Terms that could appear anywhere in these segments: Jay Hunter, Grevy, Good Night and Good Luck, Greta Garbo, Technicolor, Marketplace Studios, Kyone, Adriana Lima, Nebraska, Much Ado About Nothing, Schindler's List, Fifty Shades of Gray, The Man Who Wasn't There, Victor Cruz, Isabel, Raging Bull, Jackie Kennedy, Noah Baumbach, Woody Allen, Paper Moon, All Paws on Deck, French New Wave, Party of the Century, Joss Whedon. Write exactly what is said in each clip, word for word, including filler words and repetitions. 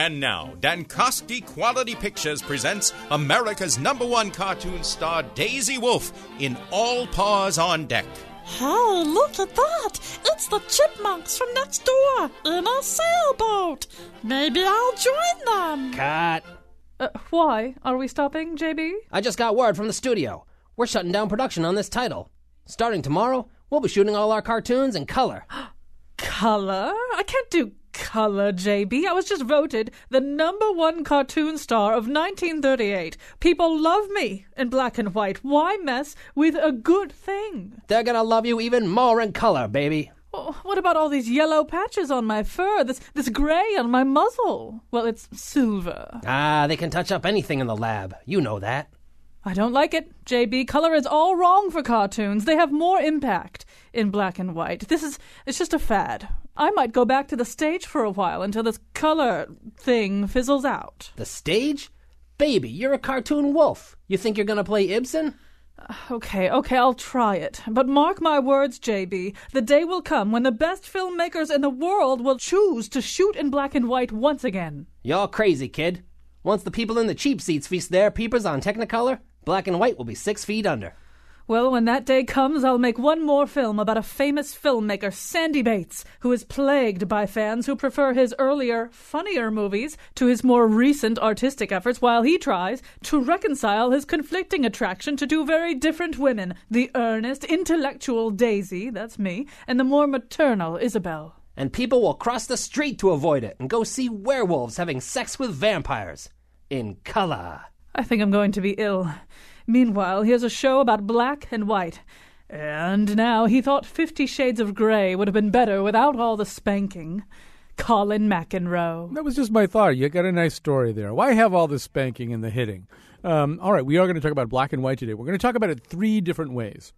And now, Dankosky Quality Pictures presents America's number one cartoon star, Daisy Wolf, in All Paws on Deck. Hey, look at that! It's the chipmunks from next door, in a sailboat! Maybe I'll join them! Cut! Uh, why? Are we stopping, J B? I just got word from the studio. We're shutting down production on this title. Starting tomorrow, we'll be shooting all our cartoons in color. Color? I can't do color, J B. I was just voted the number one cartoon star of nineteen thirty-eight. People love me in black and white. Why mess with a good thing? They're gonna love you even more in color, baby. Oh, what about all these yellow patches on my fur? This this gray on my muzzle? Well, it's silver. Ah, they can touch up anything in the lab. You know that. I don't like it, J B. Color is all wrong for cartoons. They have more impact in black and white. This is, it's just a fad. I might go back to the stage for a while until this color thing fizzles out. The stage? Baby, you're a cartoon wolf. You think you're going to play Ibsen? Uh, okay, okay, I'll try it. But mark my words, J B, the day will come when the best filmmakers in the world will choose to shoot in black and white once again. You're crazy, kid. Once the people in the cheap seats feast their peepers on Technicolor, black and white will be six feet under. Well, when that day comes, I'll make one more film about a famous filmmaker, Sandy Bates, who is plagued by fans who prefer his earlier, funnier movies to his more recent artistic efforts, while he tries to reconcile his conflicting attraction to two very different women, the earnest, intellectual Daisy, that's me, and the more maternal Isabel. And people will cross the street to avoid it and go see werewolves having sex with vampires. In color. I think I'm going to be ill. Meanwhile, here's a show about black and white. And now he thought Fifty Shades of Gray would have been better without all the spanking. Colin McEnroe. That was just my thought. You got a nice story there. Why have all the spanking and the hitting? Um, all right, we are going to talk about black and white today. We're going to talk about it three different ways.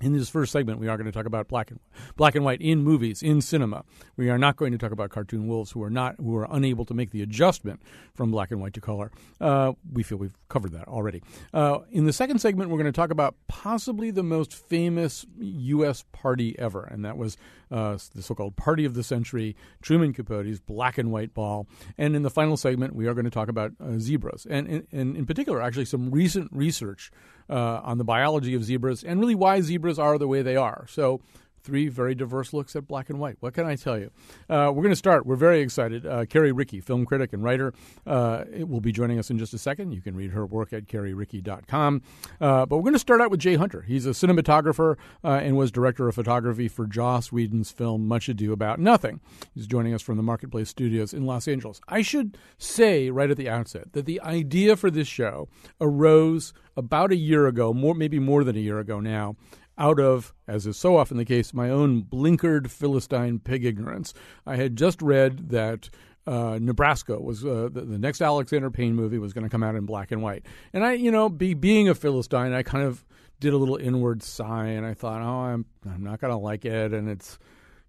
In this first segment, we are going to talk about black and black and white in movies, in cinema. We are not going to talk about cartoon wolves who are not who are unable to make the adjustment from black and white to color. Uh, we feel we've covered that already. Uh, in the second segment, we're going to talk about possibly the most famous U S party ever, and that was uh, the so-called Party of the Century, Truman Capote's black and white ball. And in the final segment, we are going to talk about uh, zebras, and, and, and in particular, actually, some recent research Uh, on the biology of zebras and really why zebras are the way they are. So three very diverse looks at black and white. What can I tell you? Uh, we're going to start. We're very excited. Uh, Carrie Rickey, film critic and writer, uh, will be joining us in just a second. You can read her work at Carrie Rickey dot com. Uh, but we're going to start out with Jay Hunter. He's a cinematographer uh, and was director of photography for Joss Whedon's film Much Ado About Nothing. He's joining us from the Marketplace Studios in Los Angeles. I should say right at the outset that the idea for this show arose about a year ago, more maybe more than a year ago now, out of, as is so often the case, my own blinkered Philistine pig ignorance. I had just read that uh, Nebraska was uh, the, the next Alexander Payne movie was going to come out in black and white. And I, you know, be, being a Philistine, I kind of did a little inward sigh, and I thought, oh, I'm I'm not going to like it, and it's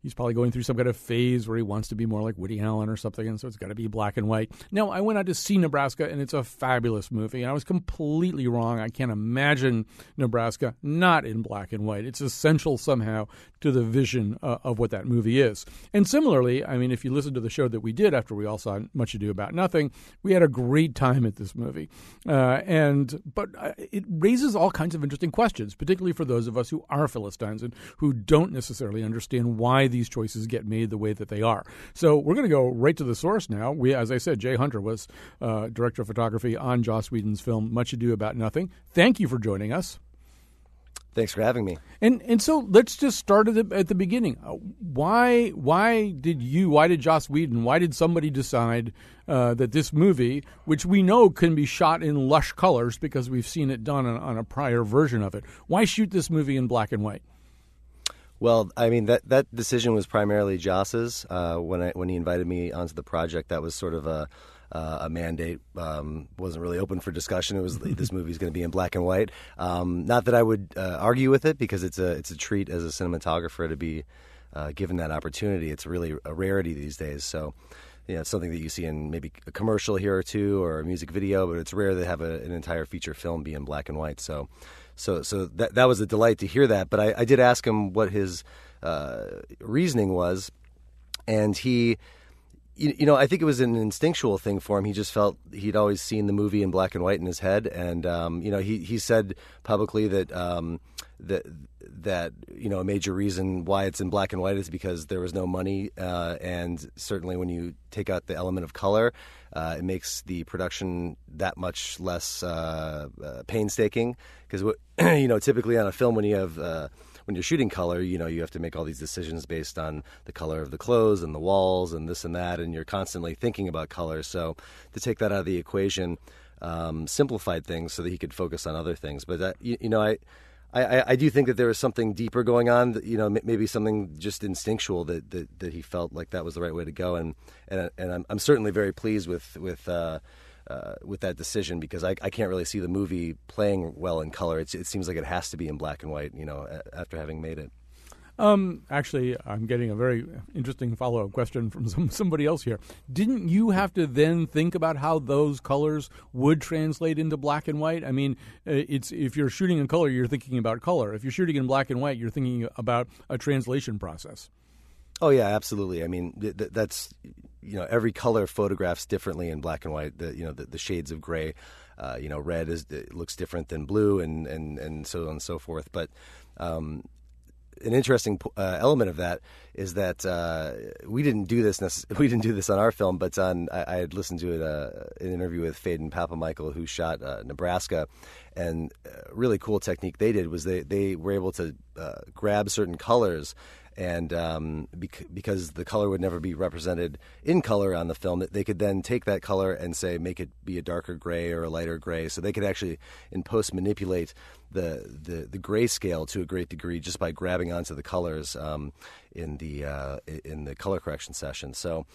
he's probably going through some kind of phase where he wants to be more like Woody Allen or something, and so it's got to be black and white. No, I went out to see Nebraska, and it's a fabulous movie, and I was completely wrong. I can't imagine Nebraska not in black and white. It's essential somehow to the vision uh, of what that movie is. And similarly, I mean, if you listen to the show that we did after we all saw Much Ado About Nothing, we had a great time at this movie. Uh, and But uh, it raises all kinds of interesting questions, particularly for those of us who are Philistines and who don't necessarily understand why these choices get made the way that they are. So we're going to go right to the source now. We, as I said, Jay Hunter was uh, director of photography on Joss Whedon's film Much Ado About Nothing. Thank you for joining us. Thanks for having me. And and so let's just start at the, at the beginning. Why why did you, why did Joss Whedon, why did somebody decide uh, that this movie, which we know can be shot in lush colors because we've seen it done on, on a prior version of it, why shoot this movie in black and white? Well, I mean, that, that decision was primarily Joss's. Uh, when I, when he invited me onto the project, that was sort of a, uh, a mandate um, wasn't really open for discussion. It was this movie's going to be in black and white. Um, not that I would uh, argue with it, because it's a it's a treat as a cinematographer to be uh, given that opportunity. It's really a rarity these days. So, you know, it's something that you see in maybe a commercial here or two or a music video, but it's rare to have a, an entire feature film be in black and white. So, so, so that that was a delight to hear that. But I, I did ask him what his uh, reasoning was, and he, you, you know, I think it was an instinctual thing for him. He just felt he'd always seen the movie in black and white in his head, and um, you know, he he said publicly that um, that that you know, a major reason why it's in black and white is because there was no money, uh, and certainly when you take out the element of color, uh, it makes the production that much less uh, uh, painstaking. Because you know, typically on a film, when you have uh, when you're shooting color, you know, you have to make all these decisions based on the color of the clothes and the walls and this and that, and you're constantly thinking about color. So to take that out of the equation um, simplified things so that he could focus on other things. But that, you, you know, I. I, I do think that there was something deeper going on, you know, maybe something just instinctual that, that, that he felt like that was the right way to go, and and and I'm, I'm certainly very pleased with with uh, uh, with that decision, because I, I can't really see the movie playing well in color. It's, it seems like it has to be in black and white, you know, after having made it. Um, actually, I'm getting a very interesting follow-up question from some, somebody else here. Didn't you have to then think about how those colors would translate into black and white? I mean, it's if you're shooting in color, you're thinking about color. If you're shooting in black and white, you're thinking about a translation process. Oh, yeah, absolutely. I mean, th- th- that's, you know, every color photographs differently in black and white. The, you know, the, the shades of gray, uh, you know, red is looks different than blue, and, and, and so on and so forth. But um an interesting uh, element of that is that uh, we didn't do this. Necess- we didn't do this on our film, but on I, I had listened to it, uh, an interview with Phedon Papamichael, who shot uh, Nebraska, and a really cool technique they did was they they were able to uh, grab certain colors, and um, bec- because the color would never be represented in color on the film, that they could then take that color and say make it be a darker gray or a lighter gray. So they could actually in post manipulate the the the gray scale to a great degree just by grabbing onto the colors um, in the uh, in the color correction session. So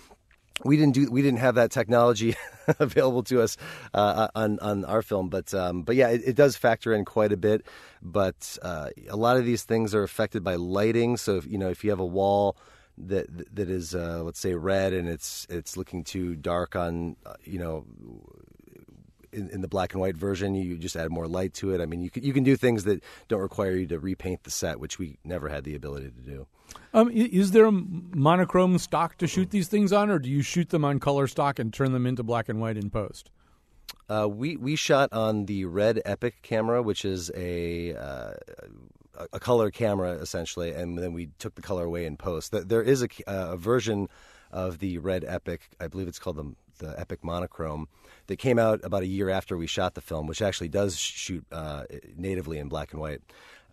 we didn't do we didn't have that technology available to us uh, on on our film, but um, but yeah, it, it does factor in quite a bit. But uh, a lot of these things are affected by lighting. So if, you know, if you have a wall that that is uh, let's say red and it's it's looking too dark on you know. In, in the black and white version, you just add more light to it. I mean, you can, you can do things that don't require you to repaint the set, which we never had the ability to do. Um, is there a monochrome stock to shoot these things on, or do you shoot them on color stock and turn them into black and white in post? Uh, we, we shot on the Red Epic camera, which is a... Uh, a color camera, essentially, and then we took the color away in post. There is a, a version of the Red Epic, I believe it's called the, the Epic Monochrome, that came out about a year after we shot the film, which actually does shoot uh, natively in black and white.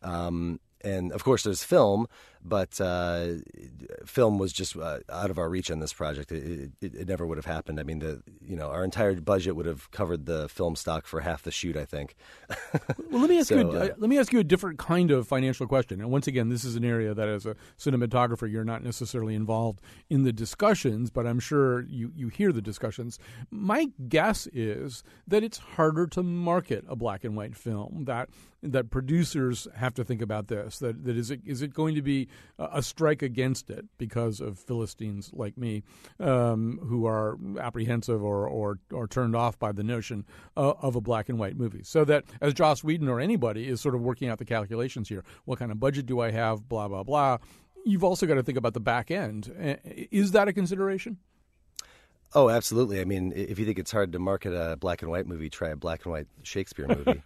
Um, and, of course, there's film, but uh, film was just uh, out of our reach on this project. It, it, it never would have happened. I mean, the you know, our entire budget would have covered the film stock for half the shoot, I think. Well, let me ask so, you. A, uh, let me ask you a different kind of financial question. And once again, this is an area that, as a cinematographer, you're not necessarily involved in the discussions, but I'm sure you, you hear the discussions. My guess is that it's harder to market a black and white film. That that producers have to think about this. That that is it is it going to be a strike against it because of Philistines like me um, who are apprehensive or, or, or turned off by the notion uh, of a black and white movie. So that as Joss Whedon or anybody is sort of working out the calculations here, what kind of budget do I have, blah, blah, blah, you've also got to think about the back end. Is that a consideration? Oh, absolutely. I mean, if you think it's hard to market a black and white movie, try a black and white Shakespeare movie.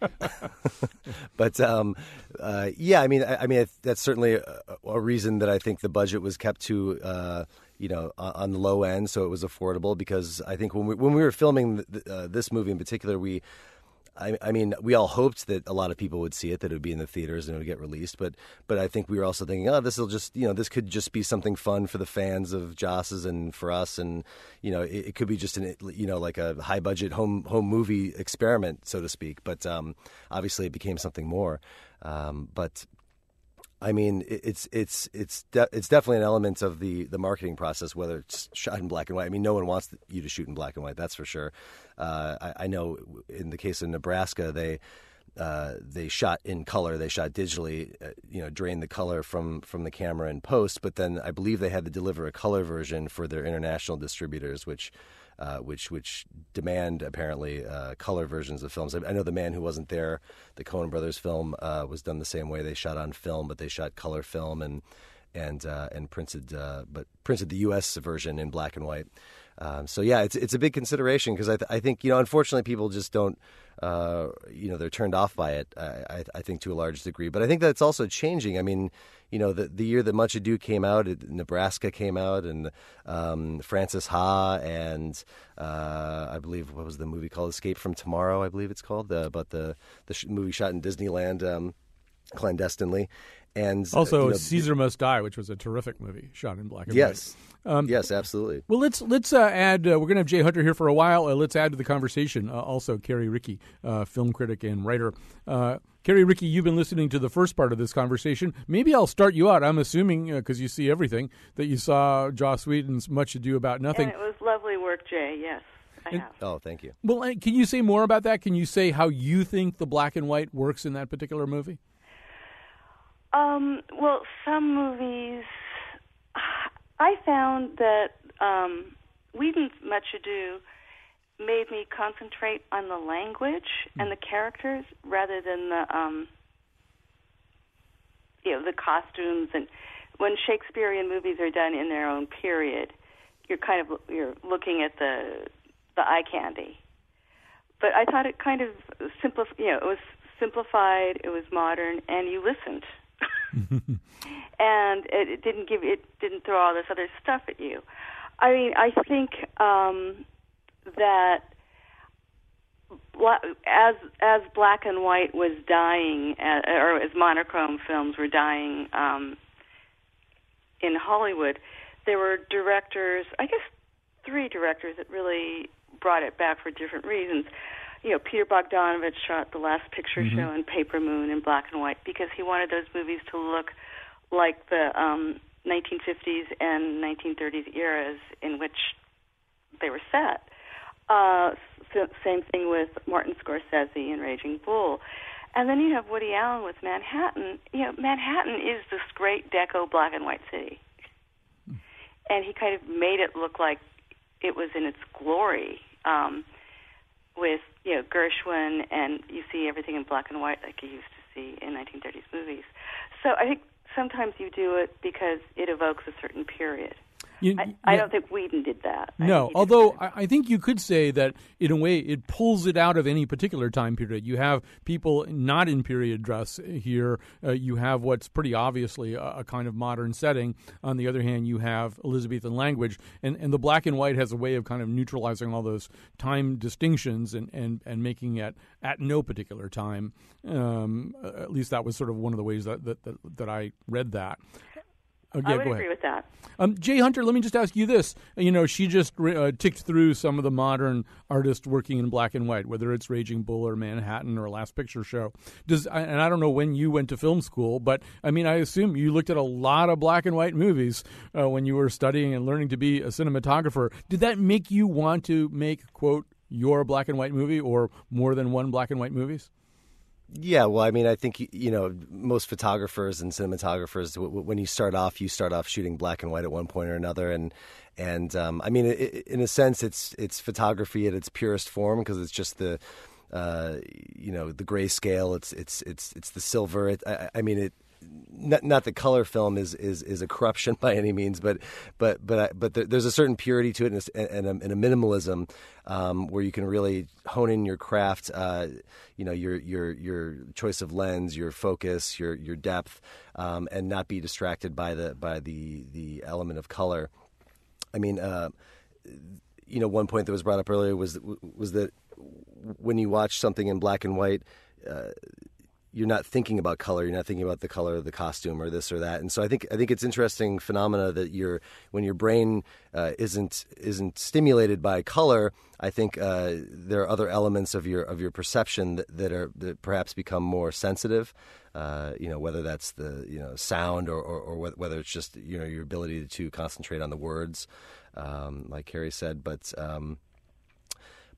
But um, uh, yeah, I mean, I, I mean that's certainly a, a reason that I think the budget was kept to, uh, you know, on the low end, so it was affordable. Because I think when we when we were filming th- uh, this movie in particular, we. I, I mean, we all hoped that a lot of people would see it, that it would be in the theaters and it would get released. But, but I think we were also thinking, oh, this will just, you know, this could just be something fun for the fans of Joss's and for us, and you know, it, it could be just an, you know, like a high budget home home movie experiment, so to speak. But um, obviously, it became something more. Um, but I mean, it's it's it's de- it's definitely an element of the, the marketing process, whether it's shot in black and white. I mean, no one wants you to shoot in black and white, that's for sure. Uh, I, I know in the case of Nebraska, they uh, they shot in color, they shot digitally, uh, you know, drained the color from, from the camera in post. But then I believe they had to deliver a color version for their international distributors, which. Uh, which which demand, apparently, uh, color versions of films. I, I know The Man Who Wasn't There, the Coen Brothers film, uh, was done the same way. They shot on film, but they shot color film and and uh, and printed uh, but printed the U S version in black and white. Um, so yeah, it's it's a big consideration because I th- I think you know unfortunately people just don't uh, you know they're turned off by it. I, I I think to a large degree, but I think that's also changing. I mean. You know, the the year that Much Ado came out, it, Nebraska came out, and um, Frances Ha, and uh, I believe what was the movie called, Escape from Tomorrow, I believe it's called, the, but the the sh- movie shot in Disneyland um, clandestinely, and also uh, you know, Caesar Must Die, which was a terrific movie shot in black and yes. white. Um, yes, absolutely. Well, let's let's uh, add. Uh, we're going to have Jay Hunter here for a while. Uh, let's add to the conversation. Uh, also, Carrie Rickey, uh, film critic and writer. Uh, Carrie Rickey, you've been listening to the first part of this conversation. Maybe I'll start you out. I'm assuming because uh, you see everything that you saw Joss Whedon's Much Ado About Nothing. And it was lovely work, Jay. Yes, I and, have. Oh, thank you. Well, can you say more about that? Can you say how you think the black and white works in that particular movie? Um, well, some movies. I found that um, Whedon's Much Ado made me concentrate on the language and the characters rather than the, um, you know, the costumes. And when Shakespearean movies are done in their own period, you're kind of you're looking at the the eye candy. But I thought it kind of simplif- you know, it was simplified, it was modern, and you listened. And it, it didn't give it didn't throw all this other stuff at you. I mean, I think um, that as as black and white was dying, or as monochrome films were dying um, in Hollywood, there were directors. I guess three directors that really brought it back for different reasons. You know, Peter Bogdanovich shot The Last Picture mm-hmm. Show and Paper Moon in black and white because he wanted those movies to look like the um, nineteen fifties and nineteen thirties eras in which they were set. Uh, so, same thing with Martin Scorsese and Raging Bull. And then you have Woody Allen with Manhattan. You know, Manhattan is this great deco black and white city. Mm. And he kind of made it look like it was in its glory. Um with, you know, Gershwin, and you see everything in black and white like you used to see in nineteen thirties movies. So I think sometimes you do it because it evokes a certain period. You, I, yeah. I don't think Whedon did that. No, I although I, I think you could say that, in a way, it pulls it out of any particular time period. You have people not in period dress here. Uh, you have what's pretty obviously a, a kind of modern setting. On the other hand, you have Elizabethan language. And, and the black and white has a way of kind of neutralizing all those time distinctions and, and, and making it at no particular time. Um, at least that was sort of one of the ways that, that, that, that I read that. Okay, I would agree ahead. with that. Um, Jay Hunter, let me just ask you this. You know, she just uh, ticked through some of the modern artists working in black and white, whether it's Raging Bull or Manhattan or Last Picture Show. Does And I don't know when you went to film school, but, I mean, I assume you looked at a lot of black and white movies uh, when you were studying and learning to be a cinematographer. Did that make you want to make, quote, your black and white movie or more than one black and white movies? Yeah, well, I mean, I think, you know, most photographers and cinematographers, when you start off, you start off shooting black and white at one point or another. And, and um, I mean, it, in a sense, it's it's photography at its purest form because it's just the, uh, you know, the grayscale. It's it's it's it's the silver. It, I, I mean, it. Not, not that color film is, is, is a corruption by any means, but but but I, but there's a certain purity to it and a, and a, and a minimalism um, where you can really hone in your craft. Uh, you know your your your choice of lens, your focus, your your depth, um, and not be distracted by the by the, the element of color. I mean, uh, you know, one point that was brought up earlier was was that when you watch something in black and white. Uh, you're not thinking about color, you're not thinking about the color of the costume or this or that. And so I think I think it's interesting phenomena that you're, when your brain uh, isn't isn't stimulated by color, I think uh, there are other elements of your of your perception that, that are that perhaps become more sensitive. Uh, you know, whether that's the you know sound or, or, or whether it's just you know your ability to concentrate on the words, um, like Carrie said, but. Um,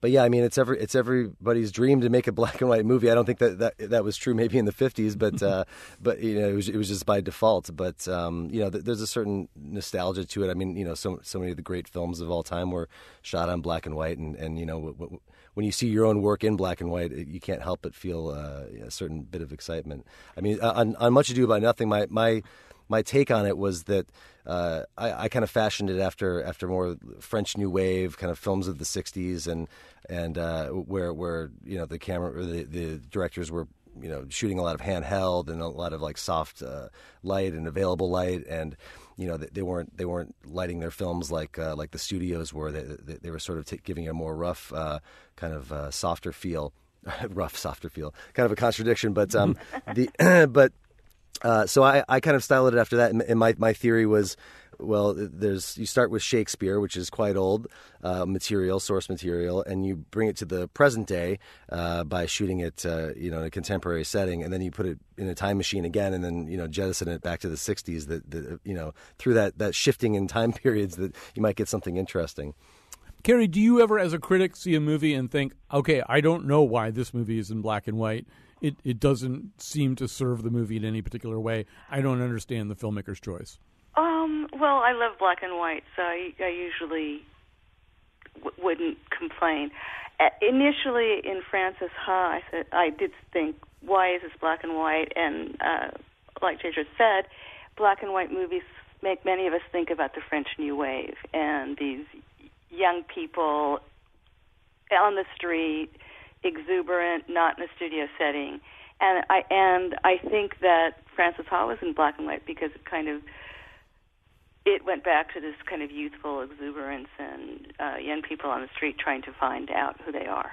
But yeah, I mean, it's every it's everybody's dream to make a black and white movie. I don't think that that, that was true maybe in the fifties, but uh, but you know, it was, it was just by default. But um, you know, th- there's a certain nostalgia to it. I mean, you know, so so many of the great films of all time were shot on black and white, and, and you know, w- w- when you see your own work in black and white, it, you can't help but feel uh, a certain bit of excitement. I mean, on, on Much Ado About Nothing, my my. My take on it was that uh, I, I kind of fashioned it after after more French New Wave kind of films of the sixties, and and uh, where where you know the camera or the, the directors were you know shooting a lot of handheld and a lot of like soft uh, light and available light, and you know they, they weren't they weren't lighting their films like uh, like the studios were. They they, they were sort of t- giving a more rough uh, kind of uh, softer feel, rough softer feel. Kind of a contradiction, but um, the but. Uh, so I, I kind of styled it after that, and my my theory was, well, there's you start with Shakespeare, which is quite old uh, material, source material, and you bring it to the present day uh, by shooting it, uh, you know, in a contemporary setting, and then you put it in a time machine again, and then you know, jettison it back to the sixties. That, that you know, through that that shifting in time periods, that you might get something interesting. Carrie, do you ever, as a critic, see a movie and think, okay, I don't know why this movie is in black and white? It it doesn't seem to serve the movie in any particular way. I don't understand the filmmaker's choice. Um, well, I love black and white, so I, I usually w- wouldn't complain. Uh, initially, in Frances Ha, I, said, I did think, why is this black and white? And uh, like J J said, black and white movies make many of us think about the French New Wave and these young people on the street, exuberant, not in a studio setting, and I and I think that Frances Ha was in black and white because it kind of it went back to this kind of youthful exuberance and uh, young people on the street trying to find out who they are,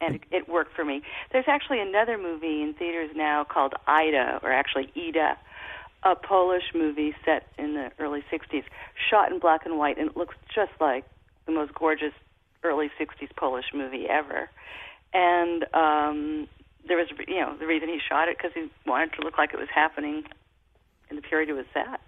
and it, it worked for me. There's actually another movie in theaters now called Ida, or actually Ida, a Polish movie set in the early sixties, shot in black and white, and it looks just like the most gorgeous early sixties Polish movie ever. And um, there was, you know, the reason he shot it because he wanted to look like it was happening in the period it was set.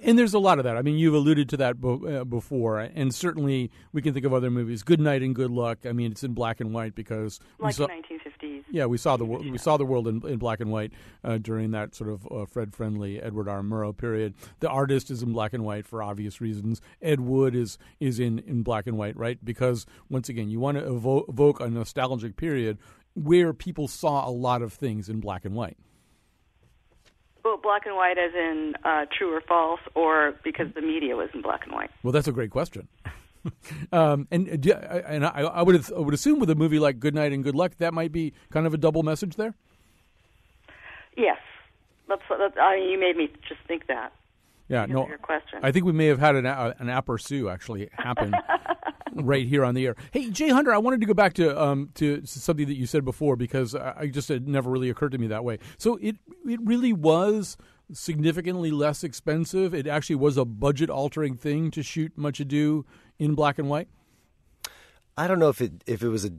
And there's a lot of that. I mean, you've alluded to that bo- uh, before, and certainly we can think of other movies. Good Night and Good Luck. I mean, it's in black and white because like we saw, the nineteen fifties. Yeah, we saw the wo- we saw the world in, in black and white uh, during that sort of uh, Fred Friendly, Edward R. Murrow period. The artist is in black and white for obvious reasons. Ed Wood is is in, in black and white, right? Because once again, you want to evo- evoke a nostalgic period where people saw a lot of things in black and white. Well, black and white as in uh, true or false, or because the media was in black and white? Well, that's a great question. um, and and I, I would I would assume with a movie like Good Night and Good Luck, that might be kind of a double message there? Yes. That's, that's, I mean, you made me just think that. Yeah, no, your question. I think we may have had an, uh, an apperçu actually happen right here on the air. Hey, Jay Hunter, I wanted to go back to um, to something that you said before because I just it never really occurred to me that way. So it it really was significantly less expensive. It actually was a budget-altering thing to shoot Much Ado in black and white. I don't know if it if it was a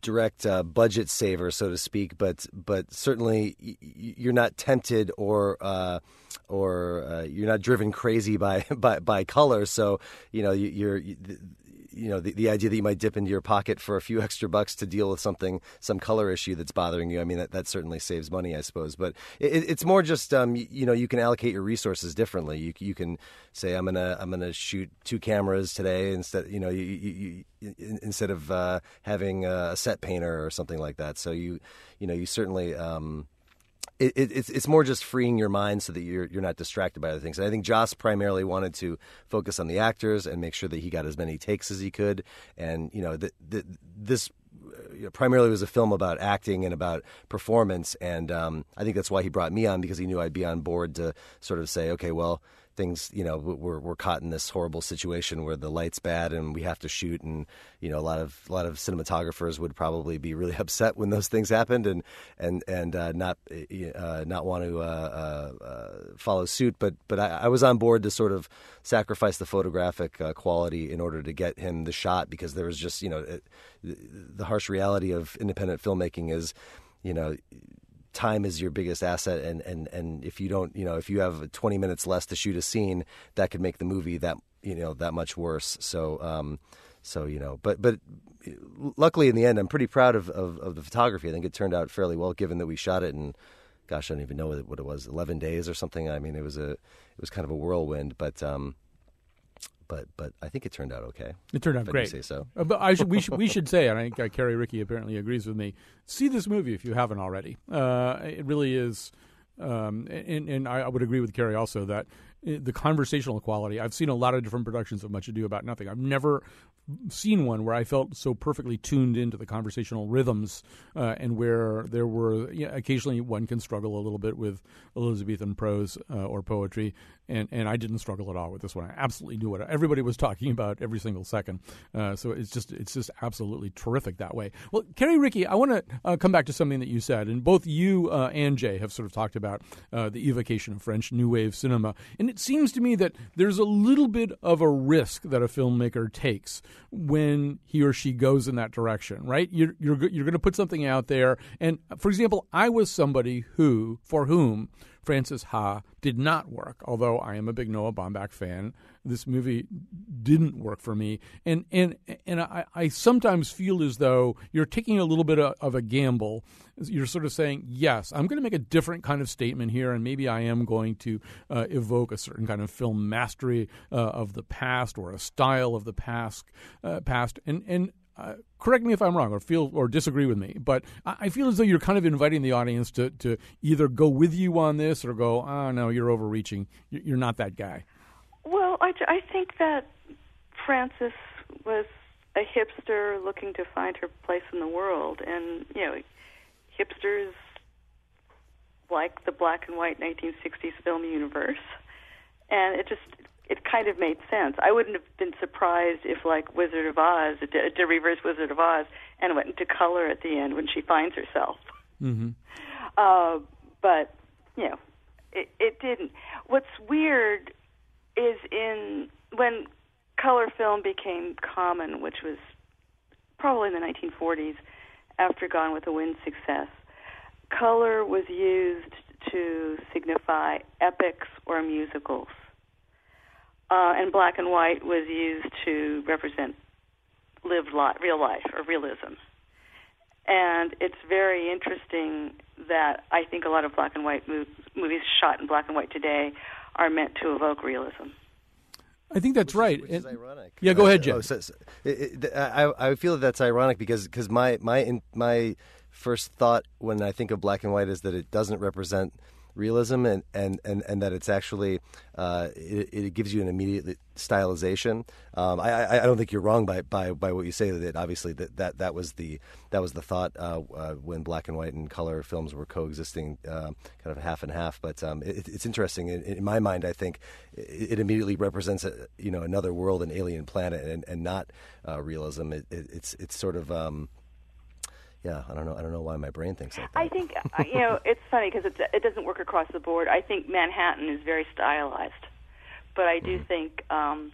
direct uh, budget saver, so to speak, but but certainly y- you're not tempted or uh, or uh, you're not driven crazy by by, by color. So you know you, you're you, you know the, the idea that you might dip into your pocket for a few extra bucks to deal with something some color issue that's bothering you. I mean that, that certainly saves money, I suppose. But it, it's more just um, you, you know you can allocate your resources differently. You you can say I'm gonna I'm gonna shoot two cameras today instead. You know you. you, you instead of uh, having a set painter or something like that. So you, you know, you certainly, um, it, it, it's it's more just freeing your mind so that you're you're not distracted by other things. And I think Joss primarily wanted to focus on the actors and make sure that he got as many takes as he could. And, you know, the, the, this primarily was a film about acting and about performance. And um, I think that's why he brought me on, because he knew I'd be on board to sort of say, okay, well, things, you know, we're we're caught in this horrible situation where the light's bad and we have to shoot, and you know, a lot of a lot of cinematographers would probably be really upset when those things happened, and and and uh, not uh, not want to uh, uh, follow suit. But but I, I was on board to sort of sacrifice the photographic uh, quality in order to get him the shot, because there was just, you know, it, the harsh reality of independent filmmaking is, you know, time is your biggest asset, and, and, and if you don't, you know, if you have twenty minutes less to shoot a scene, that could make the movie that, you know, that much worse. So, um, so, you know, but, but luckily in the end, I'm pretty proud of, of, of the photography. I think it turned out fairly well, given that we shot it in, gosh, I don't even know what it was, eleven days or something. I mean, it was a, it was kind of a whirlwind, but, um, But but I think it turned out okay. It turned out great. Say so. Uh, but I should we should we should say, and I think uh, Carrie Rickey apparently agrees with me. See this movie if you haven't already. Uh, it really is, um, and and I would agree with Carrie also that the conversational quality. I've seen a lot of different productions of Much Ado About Nothing. I've never seen one where I felt so perfectly tuned into the conversational rhythms, uh, and where there were, you know, occasionally one can struggle a little bit with Elizabethan prose uh, or poetry, and, and I didn't struggle at all with this one. I absolutely knew what everybody was talking about every single second. Uh, so it's just it's just absolutely terrific that way. Well, Carrie Rickey, I want to uh, come back to something that you said, and both you uh, and Jay have sort of talked about uh, the evocation of French New Wave cinema, and it seems to me that there's a little bit of a risk that a filmmaker takes when he or she goes in that direction, right? You're you're you're going to put something out there, and for example, I was somebody who, for whom, Frances Ha did not work. Although I am a big Noah Baumbach fan, this movie didn't work for me, and and and I, I sometimes feel as though you're taking a little bit of, of a gamble. You're sort of saying, yes, I'm going to make a different kind of statement here, and maybe I am going to uh, evoke a certain kind of film mastery uh, of the past, or a style of the past, uh, past, and and. Uh, correct me if I'm wrong, or feel or disagree with me, but I, I feel as though you're kind of inviting the audience to, to either go with you on this or go, oh, no, you're overreaching. You're not that guy. Well, I, I think that Frances was a hipster looking to find her place in the world. And, you know, hipsters like the black and white nineteen sixties film universe. And it just... it kind of made sense. I wouldn't have been surprised if, like, Wizard of Oz, to, to reverse Wizard of Oz, and went into color at the end when she finds herself. Mm-hmm. Uh, but, you know, it, it didn't. What's weird is in when color film became common, which was probably in the nineteen forties, after Gone with the Wind's success, color was used to signify epics or musicals. Uh, and black and white was used to represent lived life, real life or realism. And it's very interesting that I think a lot of black and white mo- movies shot in black and white today are meant to evoke realism. I think that's which right. Is, which it, is ironic. Yeah, go ahead, Jim. Uh, oh, so, so, it, it, I, I feel that that's ironic because because my my in, my first thought when I think of black and white is that it doesn't represent realism, and, and, and, and that it's actually uh, it, it gives you an immediate stylization. Um, I, I don't think you're wrong by, by, by what you say that obviously that, that, that was the that was the thought uh, uh, when black and white and color films were coexisting, uh, kind of half and half. But um, it, it's interesting in, in my mind. I think it, it immediately represents a, you know another world, an alien planet, and, and not uh, realism. It, it, it's it's sort of um, Yeah, I don't know. I don't know why my brain thinks like that. I think you know it's funny because it it doesn't work across the board. I think Manhattan is very stylized, but I do mm-hmm. think um,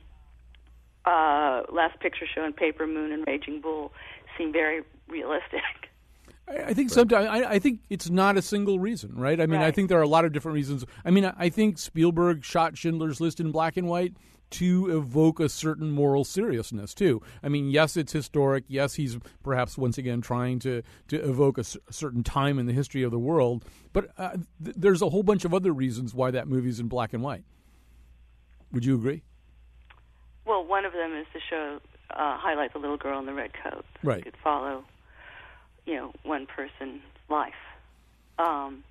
uh, Last Picture Show and Paper Moon and Raging Bull seem very realistic. I think sometimes I, I think it's not a single reason, right? I mean, right. I think there are a lot of different reasons. I mean, I think Spielberg shot Schindler's List in black and white to evoke a certain moral seriousness, too. I mean, yes, it's historic. Yes, he's perhaps once again trying to, to evoke a, a certain time in the history of the world. But uh, th- there's a whole bunch of other reasons why that movie's in black and white. Would you agree? Well, one of them is to show, uh, highlight the little girl in the red coat. Right. You could follow... you know, one person's life. Um,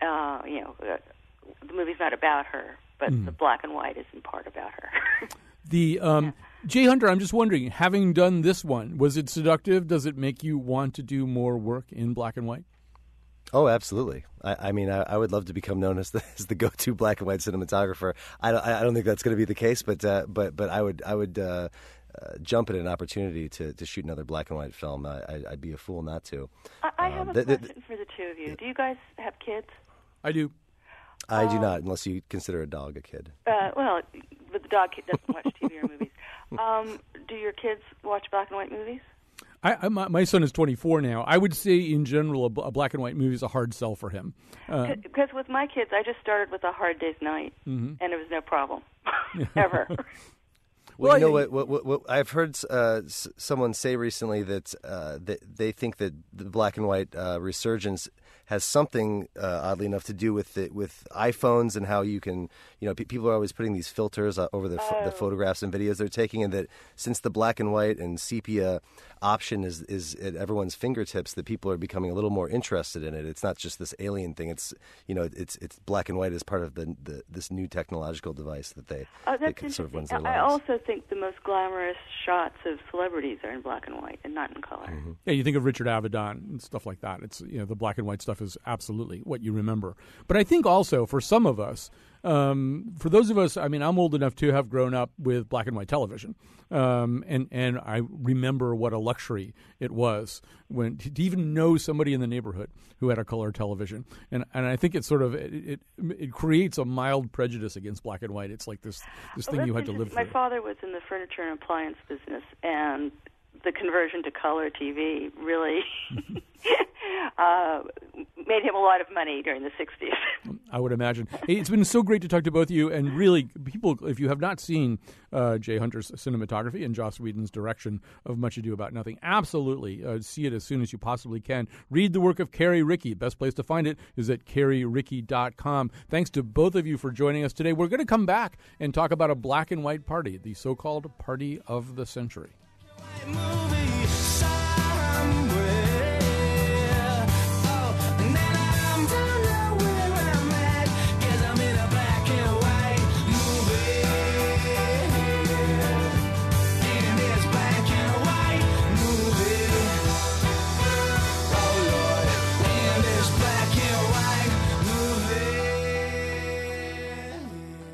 uh, you know, uh, the movie's not about her, but mm. the black and white is in part about her. the um, yeah. Jay Hunter, I'm just wondering, having done this one, was it seductive? Does it make you want to do more work in black and white? Oh, absolutely. I, I mean, I, I would love to become known as the, as the go-to black and white cinematographer. I don't, I don't think that's going to be the case, but uh, but but I would I would uh, uh, jump at an opportunity to, to shoot another black and white film. I, I, I'd be a fool not to. I, I um, have a th- question th- for the two of you. Yeah. Do you guys have kids? I do. I um, do not, unless you consider a dog a kid. Uh, well, but the dog kid doesn't watch T V or movies. Um, do your kids watch black and white movies? I, I, my, my son is twenty-four now. I would say, in general, a, a black and white movie is a hard sell for him. Because uh, with my kids, I just started with A Hard Day's Night, mm-hmm. and it was no problem, ever. Well, well, you know what, what, what, what I've heard uh, s- someone say recently that, uh, that they think that the black and white uh, resurgence has something, uh, oddly enough, to do with the, with iPhones and how you can, you know, pe- people are always putting these filters uh, over the, f- oh. the photographs and videos they're taking, and that since the black and white and sepia option is, is at everyone's fingertips, that people are becoming a little more interested in it. It's not just this alien thing. It's, you know, it's it's black and white as part of the, the this new technological device that they, oh, they can sort of runs their lives. I also think the most glamorous shots of celebrities are in black and white and not in color. Mm-hmm. Yeah, you think of Richard Avedon and stuff like that. It's, you know, the black and white stuff is absolutely what you remember. But I think also for some of us, um, for those of us, I mean, I'm old enough to have grown up with black and white television. Um, and, and I remember what a luxury it was when to even know somebody in the neighborhood who had a color television. And and I think it sort of it it, it creates a mild prejudice against black and white. It's like this, this thing well, you had to live through. My father was in the furniture and appliance business, and the conversion to color T V really uh, made him a lot of money during the sixties. I would imagine. Hey, it's been so great to talk to both of you. And really, people, if you have not seen uh, Jay Hunter's cinematography and Joss Whedon's direction of Much Ado About Nothing, absolutely uh, see it as soon as you possibly can. Read the work of Carrie Rickey. Best place to find it is at Carrie Rickey dot com. Thanks to both of you for joining us today. We're going to come back and talk about a black and white party, the so-called Party of the Century. Movie somewhere, oh, and then I'm don't know where I'm at, 'cause I'm in a black and white movie, in this black and white movie, oh Lord, in this black and white movie.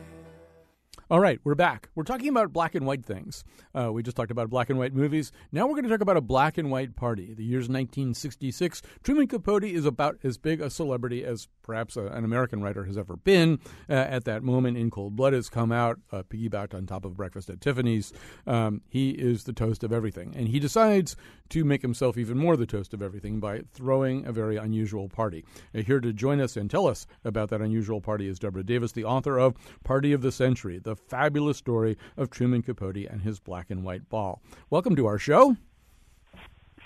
All right, we're back. We're talking about black and white things. Uh, we just talked about black and white movies. Now we're going to talk about a black and white party. The year's nineteen sixty-six. Truman Capote is about as big a celebrity as perhaps a, an American writer has ever been uh, at that moment. In Cold Blood has come out, uh, piggybacked on top of Breakfast at Tiffany's. Um, he is the toast of everything. And he decides to make himself even more the toast of everything by throwing a very unusual party. Uh, here to join us and tell us about that unusual party is Deborah Davis, the author of Party of the Century, the fabulous story of Truman Capote and his black and white ball. Welcome to our show.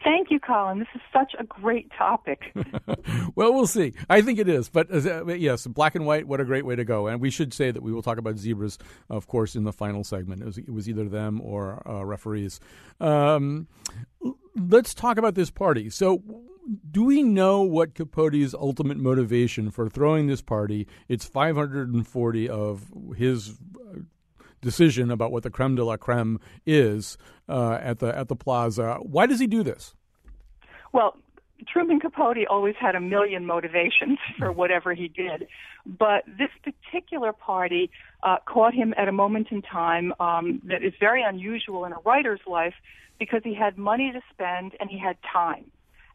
Thank you, Colin. This is such a great topic. Well, we'll see. I think it is. But uh, yes, black and white, what a great way to go. And we should say that we will talk about zebras, of course, in the final segment. It was, it was either them or uh, referees. Um, let's talk about this party. So do we know what Capote's ultimate motivation for throwing this party? It's five hundred forty of his decision about what the creme de la creme is uh, at the at the plaza. Why does he do this? Well, Truman Capote always had a million motivations for whatever he did, but this particular party uh, caught him at a moment in time um, that is very unusual in a writer's life, because he had money to spend and he had time.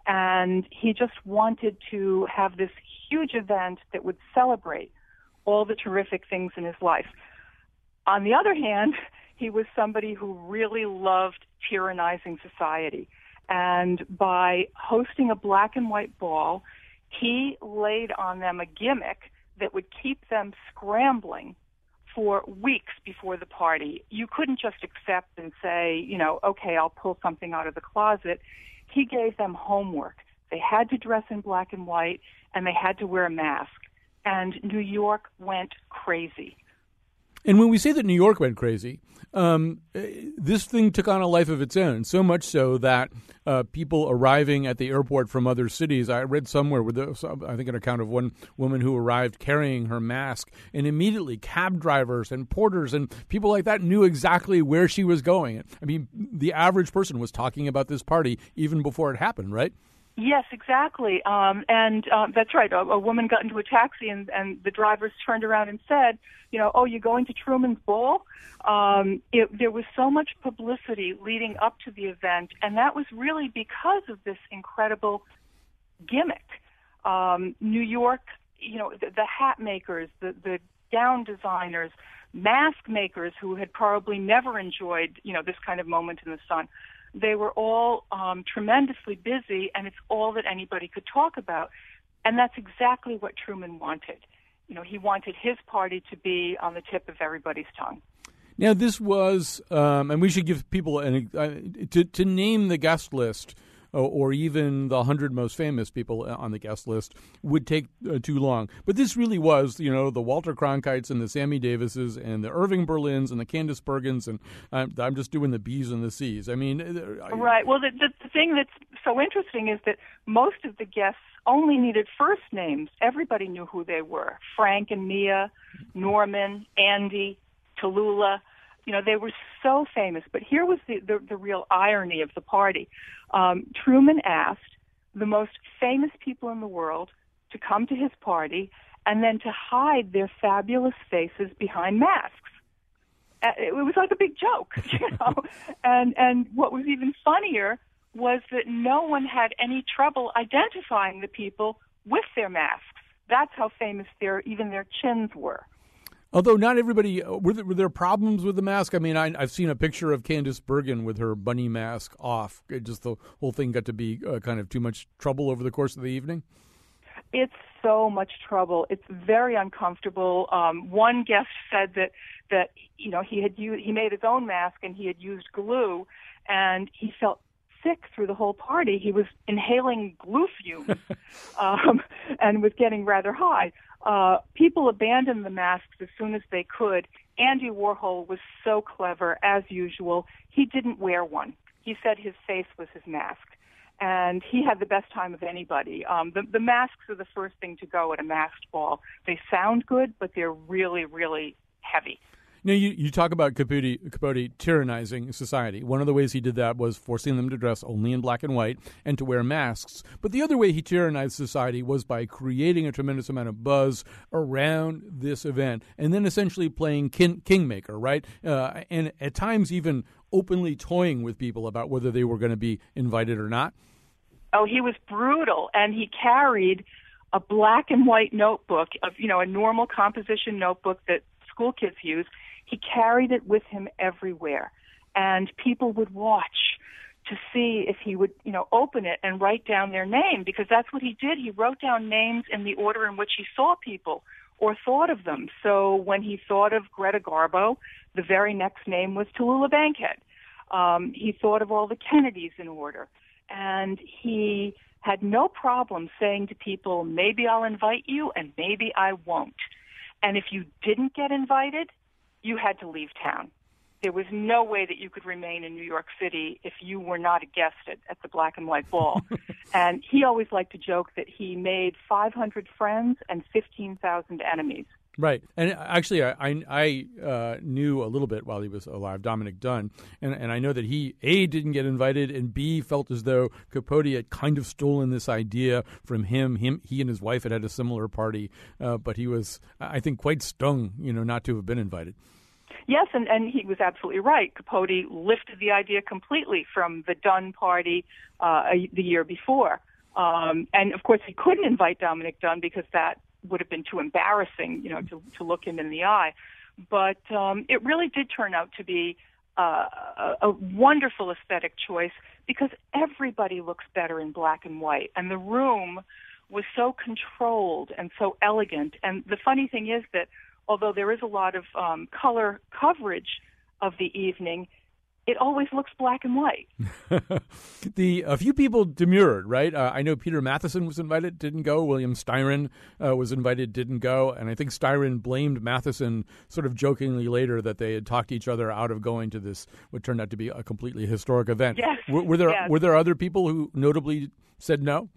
And he just wanted to have this huge event that would celebrate all the terrific things in his life. On the other hand, he was somebody who really loved tyrannizing society. And by hosting a black and white ball, he laid on them a gimmick that would keep them scrambling for weeks before the party. You couldn't just accept and say, you know, okay, I'll pull something out of the closet. He gave them homework. They had to dress in black and white, and they had to wear a mask. And New York went crazy. And when we say that New York went crazy, um, this thing took on a life of its own, so much so that uh, people arriving at the airport from other cities, I read somewhere, with the, I think an account of one woman who arrived carrying her mask, and immediately cab drivers and porters and people like that knew exactly where she was going. I mean, the average person was talking about this party even before it happened, right? Yes, exactly. Um, and uh, that's right. A, a woman got into a taxi, and, and the drivers turned around and said, you know, oh, you're going to Truman's Ball? Um, it, there was so much publicity leading up to the event, and that was really because of this incredible gimmick. Um, New York, you know, the, the hat makers, the, the gown designers, mask makers who had probably never enjoyed, you know, this kind of moment in the sun. They were all um, tremendously busy, and it's all that anybody could talk about. And that's exactly what Truman wanted. You know, he wanted his party to be on the tip of everybody's tongue. Now, this was, um, and we should give people an, uh, to, to name the guest list, or, or even the one hundred most famous people on the guest list would take uh, too long. But this really was, you know, the Walter Cronkites and the Sammy Davises and the Irving Berlins and the Candace Bergens, and I'm, I'm just doing the B's and the C's. I mean... I, right. Well, the, the, the thing that's so interesting is that most of the guests only needed first names. Everybody knew who they were. Frank and Mia, Norman, Andy, Tallulah. You know, they were so famous. But here was the, the, the real irony of the party. Um, Truman asked the most famous people in the world to come to his party and then to hide their fabulous faces behind masks. Uh, it was like a big joke, you know. and, and what was even funnier was that no one had any trouble identifying the people with their masks. That's how famous their even their chins were. Although not everybody, were there, were there problems with the mask? I mean, I, I've seen a picture of Candace Bergen with her bunny mask off. It just the whole thing got to be uh, kind of too much trouble over the course of the evening. It's so much trouble. It's very uncomfortable. Um, one guest said that that you know he had u- he made his own mask and he had used glue, and he felt sick through the whole party. He was inhaling glue fumes um, and was getting rather high. Uh, people abandoned the masks as soon as they could. Andy Warhol was so clever, as usual. He didn't wear one. He said his face was his mask, and he had the best time of anybody. Um, the, the masks are the first thing to go at a masked ball. They sound good, but they're really, really heavy. Now, you, you talk about Capote, Capote tyrannizing society. One of the ways he did that was forcing them to dress only in black and white and to wear masks. But the other way he tyrannized society was by creating a tremendous amount of buzz around this event and then essentially playing kin- kingmaker, right? Uh, and at times even openly toying with people about whether they were going to be invited or not. Oh, he was brutal, and he carried a black and white notebook, of, you know, a normal composition notebook that school kids use. He carried it with him everywhere, and people would watch to see if he would, you know, open it and write down their name, because that's what he did. He wrote down names in the order in which he saw people or thought of them. So when he thought of Greta Garbo, the very next name was Tallulah Bankhead. Um, he thought of all the Kennedys in order, and he had no problem saying to people, maybe I'll invite you and maybe I won't. And if you didn't get invited, you had to leave town. There was no way that you could remain in New York City if you were not a guest at, at the black and white ball. And he always liked to joke that he made five hundred friends and fifteen thousand enemies. Right. And actually, I, I, I uh, knew a little bit while he was alive, Dominick Dunne, and, and I know that he, A, didn't get invited, and B, felt as though Capote had kind of stolen this idea from him. Him, he and his wife had had a similar party, uh, but he was, I think, quite stung, you know, not to have been invited. Yes, and, and he was absolutely right. Capote lifted the idea completely from the Dunne party uh, the year before. Um, and, of course, he couldn't invite Dominick Dunne because that would have been too embarrassing, you know, to, to look him in the eye. But um, it really did turn out to be uh, a, a wonderful aesthetic choice, because everybody looks better in black and white. And the room was so controlled and so elegant. And the funny thing is that although there is a lot of um, color coverage of the evening, it always looks black and white. the a few people demurred, right? Uh, I know Peter Matheson was invited, didn't go. William Styron uh, was invited, didn't go. And I think Styron blamed Matheson sort of jokingly later that they had talked each other out of going to this, what turned out to be a completely historic event. Yes, were, were there yes. Were there other people who notably said no?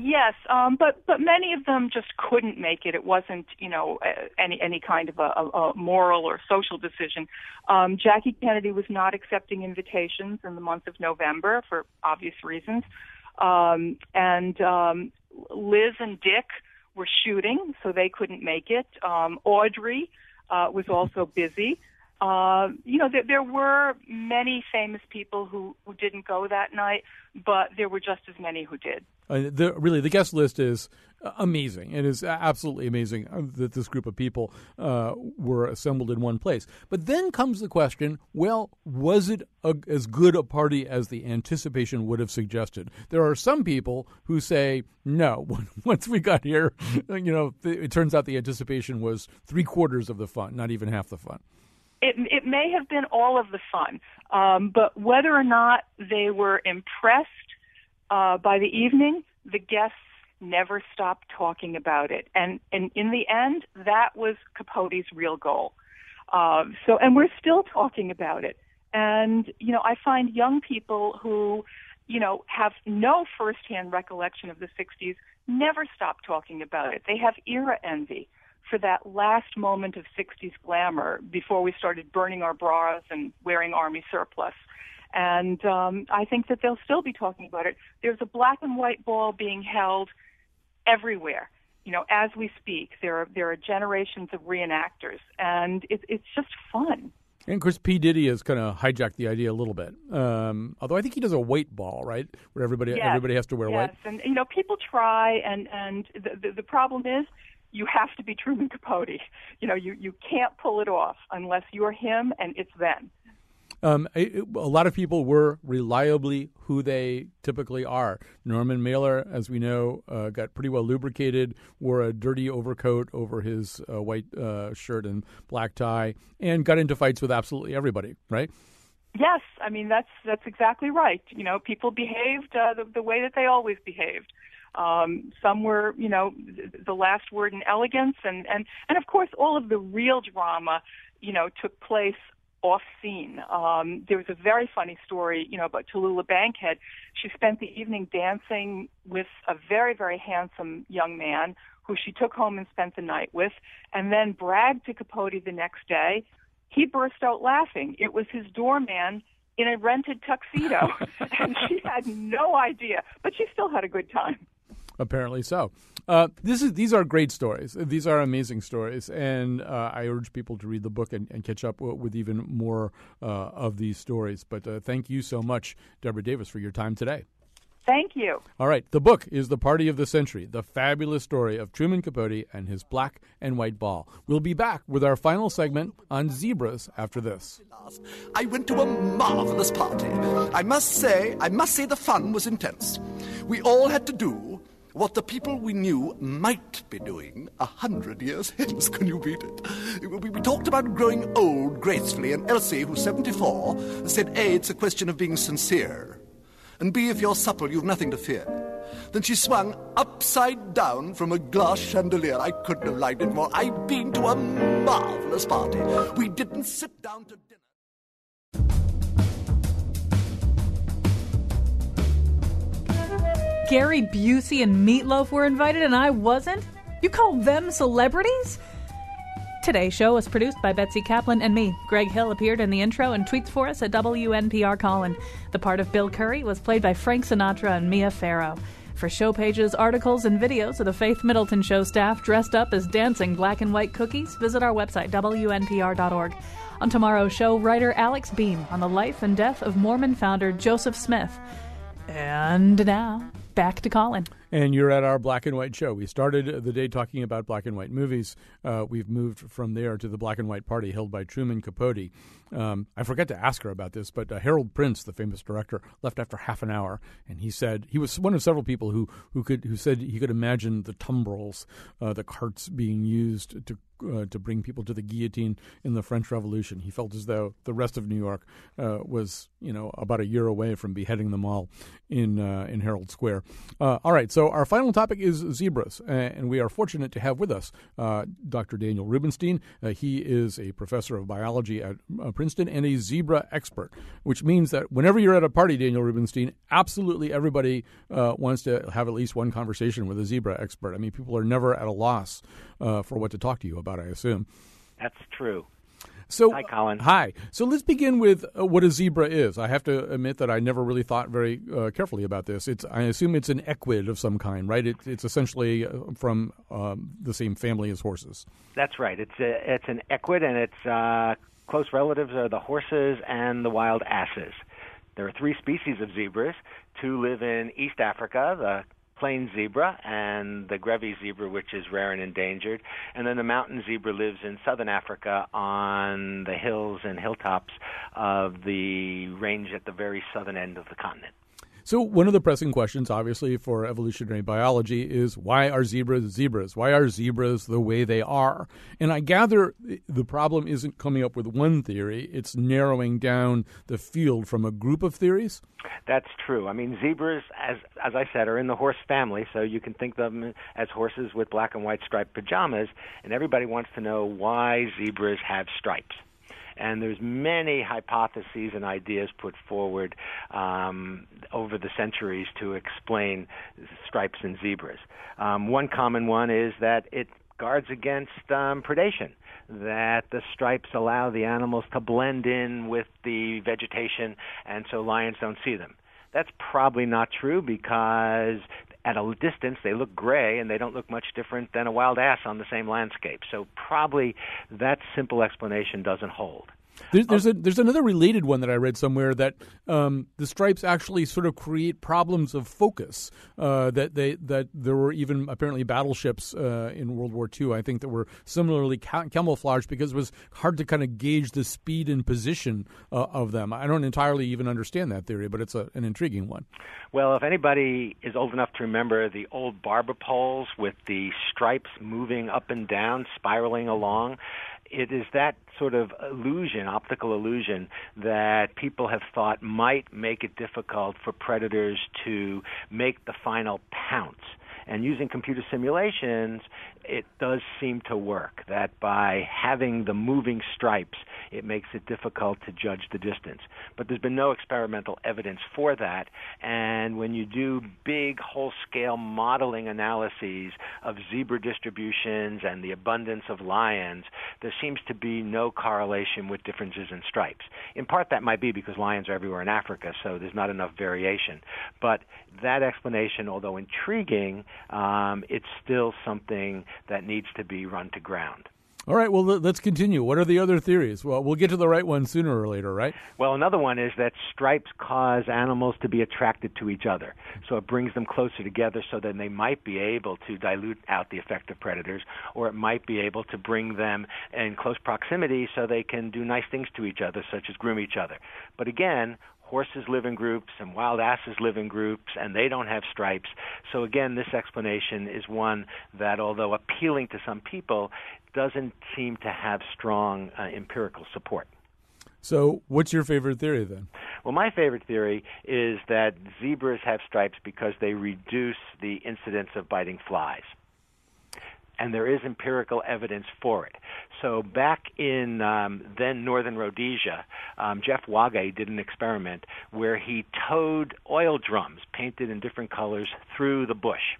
Yes, um, but but many of them just couldn't make it. It wasn't, you know, any any kind of a, a moral or social decision. Um, Jackie Kennedy was not accepting invitations in the month of November for obvious reasons. Um, and um, Liz and Dick were shooting, so they couldn't make it. Um, Audrey uh, was also busy. Uh, you know, there, there were many famous people who, who didn't go that night, but there were just as many who did. Uh, the, really, the guest list is amazing. It is absolutely amazing that this group of people uh, were assembled in one place. But then comes the question, well, was it a, as good a party as the anticipation would have suggested? There are some people who say, no, once we got here, you know, it turns out the anticipation was three quarters of the fun, not even half the fun. It, it may have been all of the fun, um, but whether or not they were impressed uh, by the evening, the guests never stopped talking about it. And, and in the end, that was Capote's real goal. Uh, so, and we're still talking about it. And, you know, I find young people who, you know, have no firsthand recollection of the sixties never stop talking about it. They have era envy for that last moment of sixties glamour before we started burning our bras and wearing army surplus. And um, I think that they'll still be talking about it. There's a black and white ball being held everywhere. You know, as we speak, there are, there are generations of reenactors, and it, it's just fun. And, of course, P. Diddy has kind of hijacked the idea a little bit, um, although I think he does a white ball, right, where everybody yes. everybody has to wear yes. white. Yes, and, you know, people try, and, and the, the, the problem is, you have to be Truman Capote. You know, you, you can't pull it off unless you're him, and it's then. Um, a, a lot of people were reliably who they typically are. Norman Mailer, as we know, uh, got pretty well lubricated, wore a dirty overcoat over his uh, white uh, shirt and black tie, and got into fights with absolutely everybody, right? Yes. I mean, that's that's exactly right. You know, people behaved uh, the, the way that they always behaved. Um, some were, you know, the last word in elegance. And, and, and, of course, all of the real drama, you know, took place off scene. Um, there was a very funny story, you know, about Tallulah Bankhead. She spent the evening dancing with a very, very handsome young man who she took home and spent the night with, and then bragged to Capote the next day. He burst out laughing. It was his doorman in a rented tuxedo, and she had no idea, but she still had a good time. Apparently so. Uh, this is these are great stories. These are amazing stories, and uh, I urge people to read the book and, and catch up with even more uh, of these stories. But uh, thank you so much, Deborah Davis, for your time today. Thank you. All right. The book is The Party of the Century, the fabulous story of Truman Capote and his black and white ball. We'll be back with our final segment on zebras after this. I went to a marvelous party. I must say, I must say the fun was intense. We all had to do what the people we knew might be doing a hundred years hence. Can you beat it? We, we talked about growing old gracefully, and Elsie, who's seventy-four, said, A, it's a question of being sincere, and B, if you're supple, you've nothing to fear. Then she swung upside down from a glass chandelier. I couldn't have liked it more. I've been to a marvelous party. We didn't sit down to dinner. Gary Busey and Meatloaf were invited, and I wasn't? You call them celebrities? Today's show was produced by Betsy Kaplan and me. Greg Hill appeared in the intro and tweets for us at W N P R Colin. The part of Bill Curry was played by Frank Sinatra and Mia Farrow. For show pages, articles, and videos of the Faith Middleton Show staff dressed up as dancing black and white cookies, visit our website, W N P R dot org. On tomorrow's show, writer Alex Beam on the life and death of Mormon founder Joseph Smith. And now, back to Colin. And you're at our black and white show. We started the day talking about black and white movies. Uh, we've moved from there to the black and white party held by Truman Capote. Um, I forgot to ask her about this, but uh, Harold Prince, the famous director, left after half an hour, and he said he was one of several people who who could who said he could imagine the tumbrels, uh, the carts being used to uh, to bring people to the guillotine in the French Revolution. He felt as though the rest of New York uh, was, you know, about a year away from beheading them all in uh, in Herald Square. Uh, all right. So our final topic is zebras, and we are fortunate to have with us uh, Doctor Daniel Rubenstein. Uh, he is a professor of biology at uh, Princeton and a zebra expert, which means that whenever you're at a party, Daniel Rubenstein, absolutely everybody uh, wants to have at least one conversation with a zebra expert. I mean, people are never at a loss uh, for what to talk to you about, I assume. That's true. So, hi, Colin. Hi. So let's begin with uh, what a zebra is. I have to admit that I never really thought very uh, carefully about this. It's I assume it's an equid of some kind, right? It, it's essentially from um, the same family as horses. That's right. It's a, it's an equid, and its uh, close relatives are the horses and the wild asses. There are three species of zebras. Two live in East Africa, the plain zebra and the Grevy zebra, which is rare and endangered. And then the mountain zebra lives in southern Africa on the hills and hilltops of the range at the very southern end of the continent. So one of the pressing questions, obviously, for evolutionary biology is why are zebras zebras? Why are zebras the way they are? And I gather the problem isn't coming up with one theory. It's narrowing down the field from a group of theories? That's true. I mean, zebras, as as I said, are in the horse family, so you can think of them as horses with black and white striped pajamas, and everybody wants to know why zebras have stripes. And there's many hypotheses and ideas put forward um, over the centuries to explain stripes in zebras. Um, one common one is that it guards against um, predation, that the stripes allow the animals to blend in with the vegetation, and so lions don't see them. That's probably not true because at a distance they look gray and they don't look much different than a wild ass on the same landscape. So probably that simple explanation doesn't hold. There's, there's, a, there's another related one that I read somewhere that um, the stripes actually sort of create problems of focus, uh, that they that there were even apparently battleships uh, in World War Two, I think, that were similarly ca- camouflaged because it was hard to kind of gauge the speed and position uh, of them. I don't entirely even understand that theory, but it's a, an intriguing one. Well, if anybody is old enough to remember the old barber poles with the stripes moving up and down, spiraling along, it is that sort of illusion, optical illusion, that people have thought might make it difficult for predators to make the final pounce. And using computer simulations, it does seem to work, that by having the moving stripes, it makes it difficult to judge the distance. But there's been no experimental evidence for that. And when you do big whole-scale modeling analyses of zebra distributions and the abundance of lions, there seems to be no correlation with differences in stripes. In part, that might be because lions are everywhere in Africa, so there's not enough variation. But that explanation, although intriguing, Um, it's still something that needs to be run to ground. All right, well, let's continue. What are the other theories? Well, we'll get to the right one sooner or later, right? Well, another one is that stripes cause animals to be attracted to each other. So it brings them closer together so that they might be able to dilute out the effect of predators, or it might be able to bring them in close proximity so they can do nice things to each other, such as groom each other. But again, horses live in groups and wild asses live in groups, and they don't have stripes. So again, this explanation is one that, although appealing to some people, doesn't seem to have strong uh, empirical support. So what's your favorite theory then? Well, my favorite theory is that zebras have stripes because they reduce the incidence of biting flies. And there is empirical evidence for it. So back in um, then northern Rhodesia, um, Jeff Wage did an experiment where he towed oil drums painted in different colors through the bush.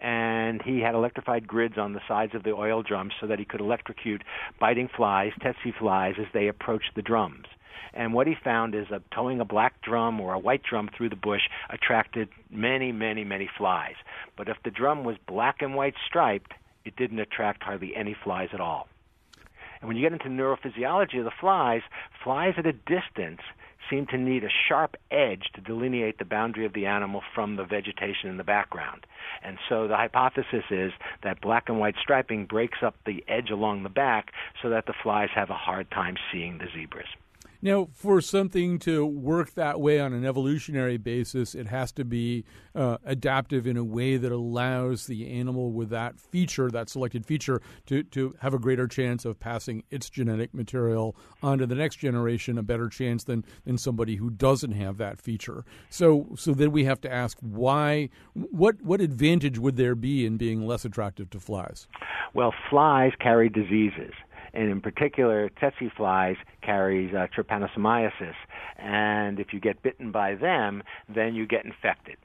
And he had electrified grids on the sides of the oil drums so that he could electrocute biting flies, tsetse flies, as they approached the drums. And what he found is that towing a black drum or a white drum through the bush attracted many, many, many flies. But if the drum was black and white striped, it didn't attract hardly any flies at all. And when you get into neurophysiology of the flies, flies at a distance seem to need a sharp edge to delineate the boundary of the animal from the vegetation in the background. And so the hypothesis is that black and white striping breaks up the edge along the back so that the flies have a hard time seeing the zebras. Now, for something to work that way on an evolutionary basis, it has to be uh, adaptive in a way that allows the animal with that feature, that selected feature, to, to have a greater chance of passing its genetic material on to the next generation, a better chance than, than somebody who doesn't have that feature. So so then we have to ask why, what, what advantage would there be in being less attractive to flies? Well, flies carry diseases. And in particular, tsetse flies carries uh, trypanosomiasis. And if you get bitten by them, then you get infected.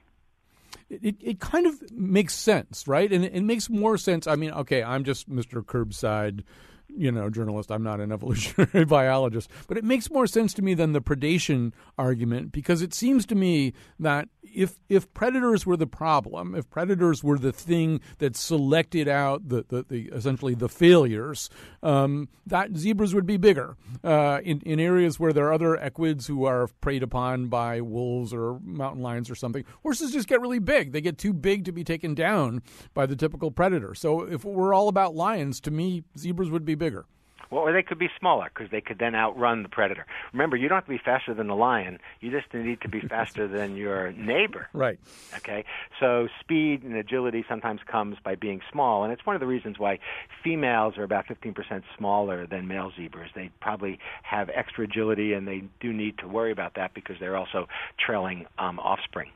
It it kind of makes sense, right? And it, it makes more sense. I mean, okay, I'm just Mister Curbside you know, journalist. I'm not an evolutionary biologist. But it makes more sense to me than the predation argument, because it seems to me that if if predators were the problem, if predators were the thing that selected out the, the, the essentially the failures, um, that zebras would be bigger uh, in, in areas where there are other equids who are preyed upon by wolves or mountain lions or something. Horses just get really big. They get too big to be taken down by the typical predator. So if it were all about lions, to me, zebras would be bigger. Well, or they could be smaller, because they could then outrun the predator. Remember, you don't have to be faster than the lion. You just need to be faster than your neighbor. Right. Okay? So speed and agility sometimes comes by being small, and it's one of the reasons why females are about fifteen percent smaller than male zebras. They probably have extra agility, and they do need to worry about that because they're also trailing um, offspring.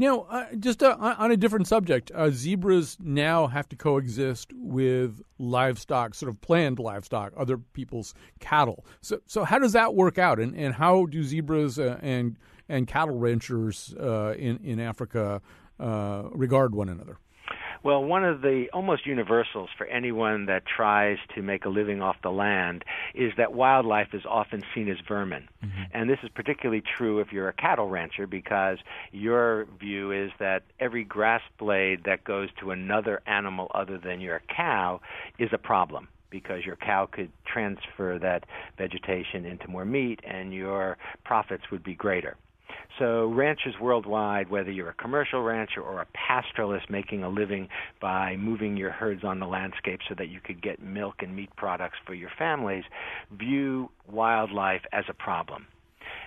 Now, uh, just uh, on a different subject, uh, zebras now have to coexist with livestock, sort of planned livestock, other people's cattle. So so how does that work out, and, and how do zebras uh, and and cattle ranchers uh, in, in Africa uh, regard one another? Well, one of the almost universals for anyone that tries to make a living off the land is that wildlife is often seen as vermin. Mm-hmm. And this is particularly true if you're a cattle rancher, because your view is that every grass blade that goes to another animal other than your cow is a problem, because your cow could transfer that vegetation into more meat and your profits would be greater. So ranchers worldwide, whether you're a commercial rancher or a pastoralist making a living by moving your herds on the landscape so that you could get milk and meat products for your families, view wildlife as a problem.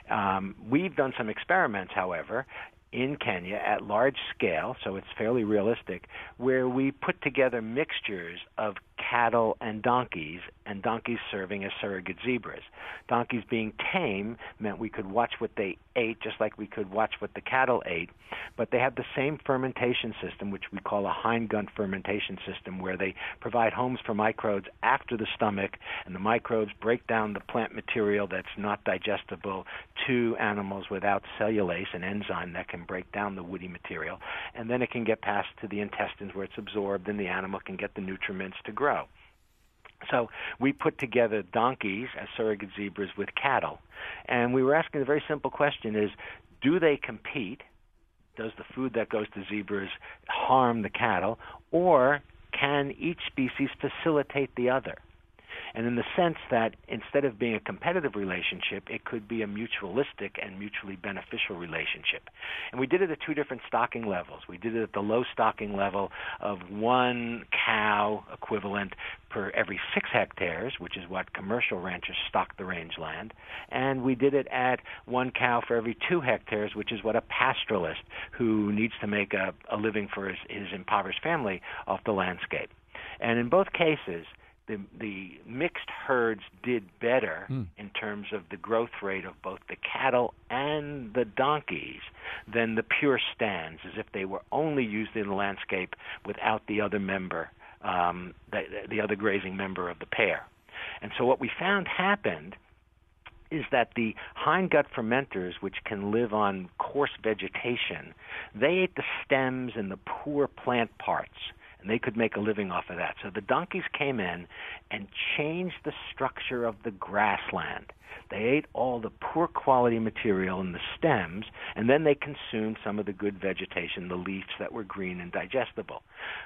Um, we've done some experiments, however, in Kenya at large scale, so it's fairly realistic, where we put together mixtures of cattle and donkeys, and donkeys serving as surrogate zebras. Donkeys being tame meant we could watch what they ate, just like we could watch what the cattle ate, but they have the same fermentation system, which we call a hindgut fermentation system, where they provide homes for microbes after the stomach, and the microbes break down the plant material that's not digestible to animals without cellulase, an enzyme that can break down the woody material, and then it can get passed to the intestines where it's absorbed, and the animal can get the nutriments to grow. So we put together donkeys as surrogate zebras with cattle, and we were asking a very simple question: is, do they compete? Does the food that goes to zebras harm the cattle, or can each species facilitate the other? And in the sense that instead of being a competitive relationship, it could be a mutualistic and mutually beneficial relationship. And we did it at two different stocking levels. We did it at the low stocking level of one cow equivalent per every six hectares, which is what commercial ranchers stock the rangeland. And we did it at one cow for every two hectares, which is what a pastoralist who needs to make a, a living for his, his impoverished family off the landscape. And in both cases, The, the mixed herds did better mm. in terms of the growth rate of both the cattle and the donkeys than the pure stands, as if they were only used in the landscape without the other member, um, the, the other grazing member of the pair. And so what we found happened is that the hindgut fermenters, which can live on coarse vegetation, they ate the stems and the poor plant parts, and they could make a living off of that. So the donkeys came in and changed the structure of the grassland. They ate all the poor quality material in the stems, and then they consumed some of the good vegetation, the leaves that were green and digestible.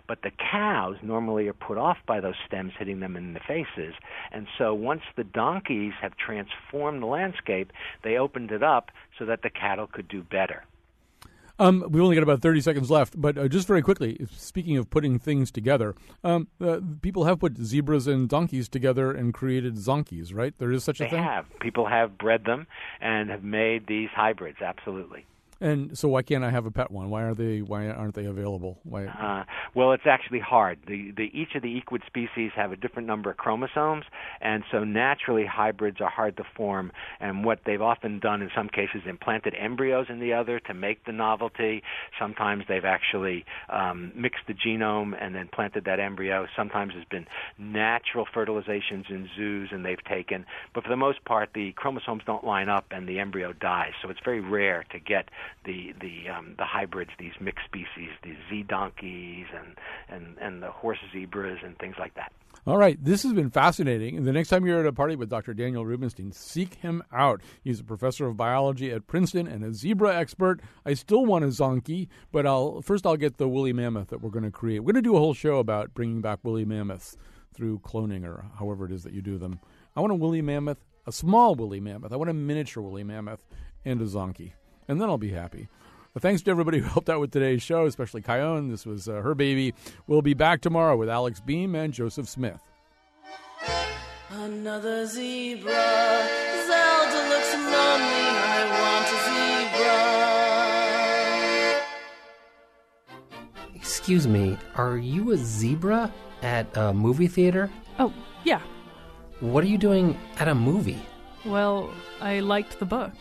But the cows normally are put off by those stems hitting them in the faces, and so once the donkeys have transformed the landscape, they opened it up so that the cattle could do better. Um, we've only got about thirty seconds left, but uh, just very quickly, speaking of putting things together, um, uh, people have put zebras and donkeys together and created zonkies, right? There is such a they thing? They have. People have bred them and have made these hybrids, absolutely. And so why can't I have a pet one? Why aren't they, why aren't they available? Why? Uh, well, it's actually hard. The, the, each of the equid species have a different number of chromosomes, and so naturally hybrids are hard to form. And what they've often done in some cases, implanted embryos in the other to make the novelty. Sometimes they've actually um, mixed the genome and then planted that embryo. Sometimes there's been natural fertilizations in zoos and they've taken. But for the most part, the chromosomes don't line up and the embryo dies, so it's very rare to get the the um, the hybrids, these mixed species, these Z donkeys and, and, and the horse zebras and things like that. All right, this has been fascinating. The next time you're at a party with Doctor Daniel Rubenstein, seek him out. He's a professor of biology at Princeton and a zebra expert. I still want a zonkey, but I'll first I'll get the woolly mammoth that we're going to create. We're going to do a whole show about bringing back woolly mammoths through cloning or however it is that you do them. I want a woolly mammoth, a small woolly mammoth. I want a miniature woolly mammoth and a zonkey, and then I'll be happy. Well, thanks to everybody who helped out with today's show, especially Kyone. This was uh, her baby. We'll be back tomorrow with Alex Beam and Joseph Smith. Another zebra. Zelda looks lonely. I want a zebra. Excuse me, are you a zebra at a movie theater? Oh, yeah. What are you doing at a movie? Well, I liked the book.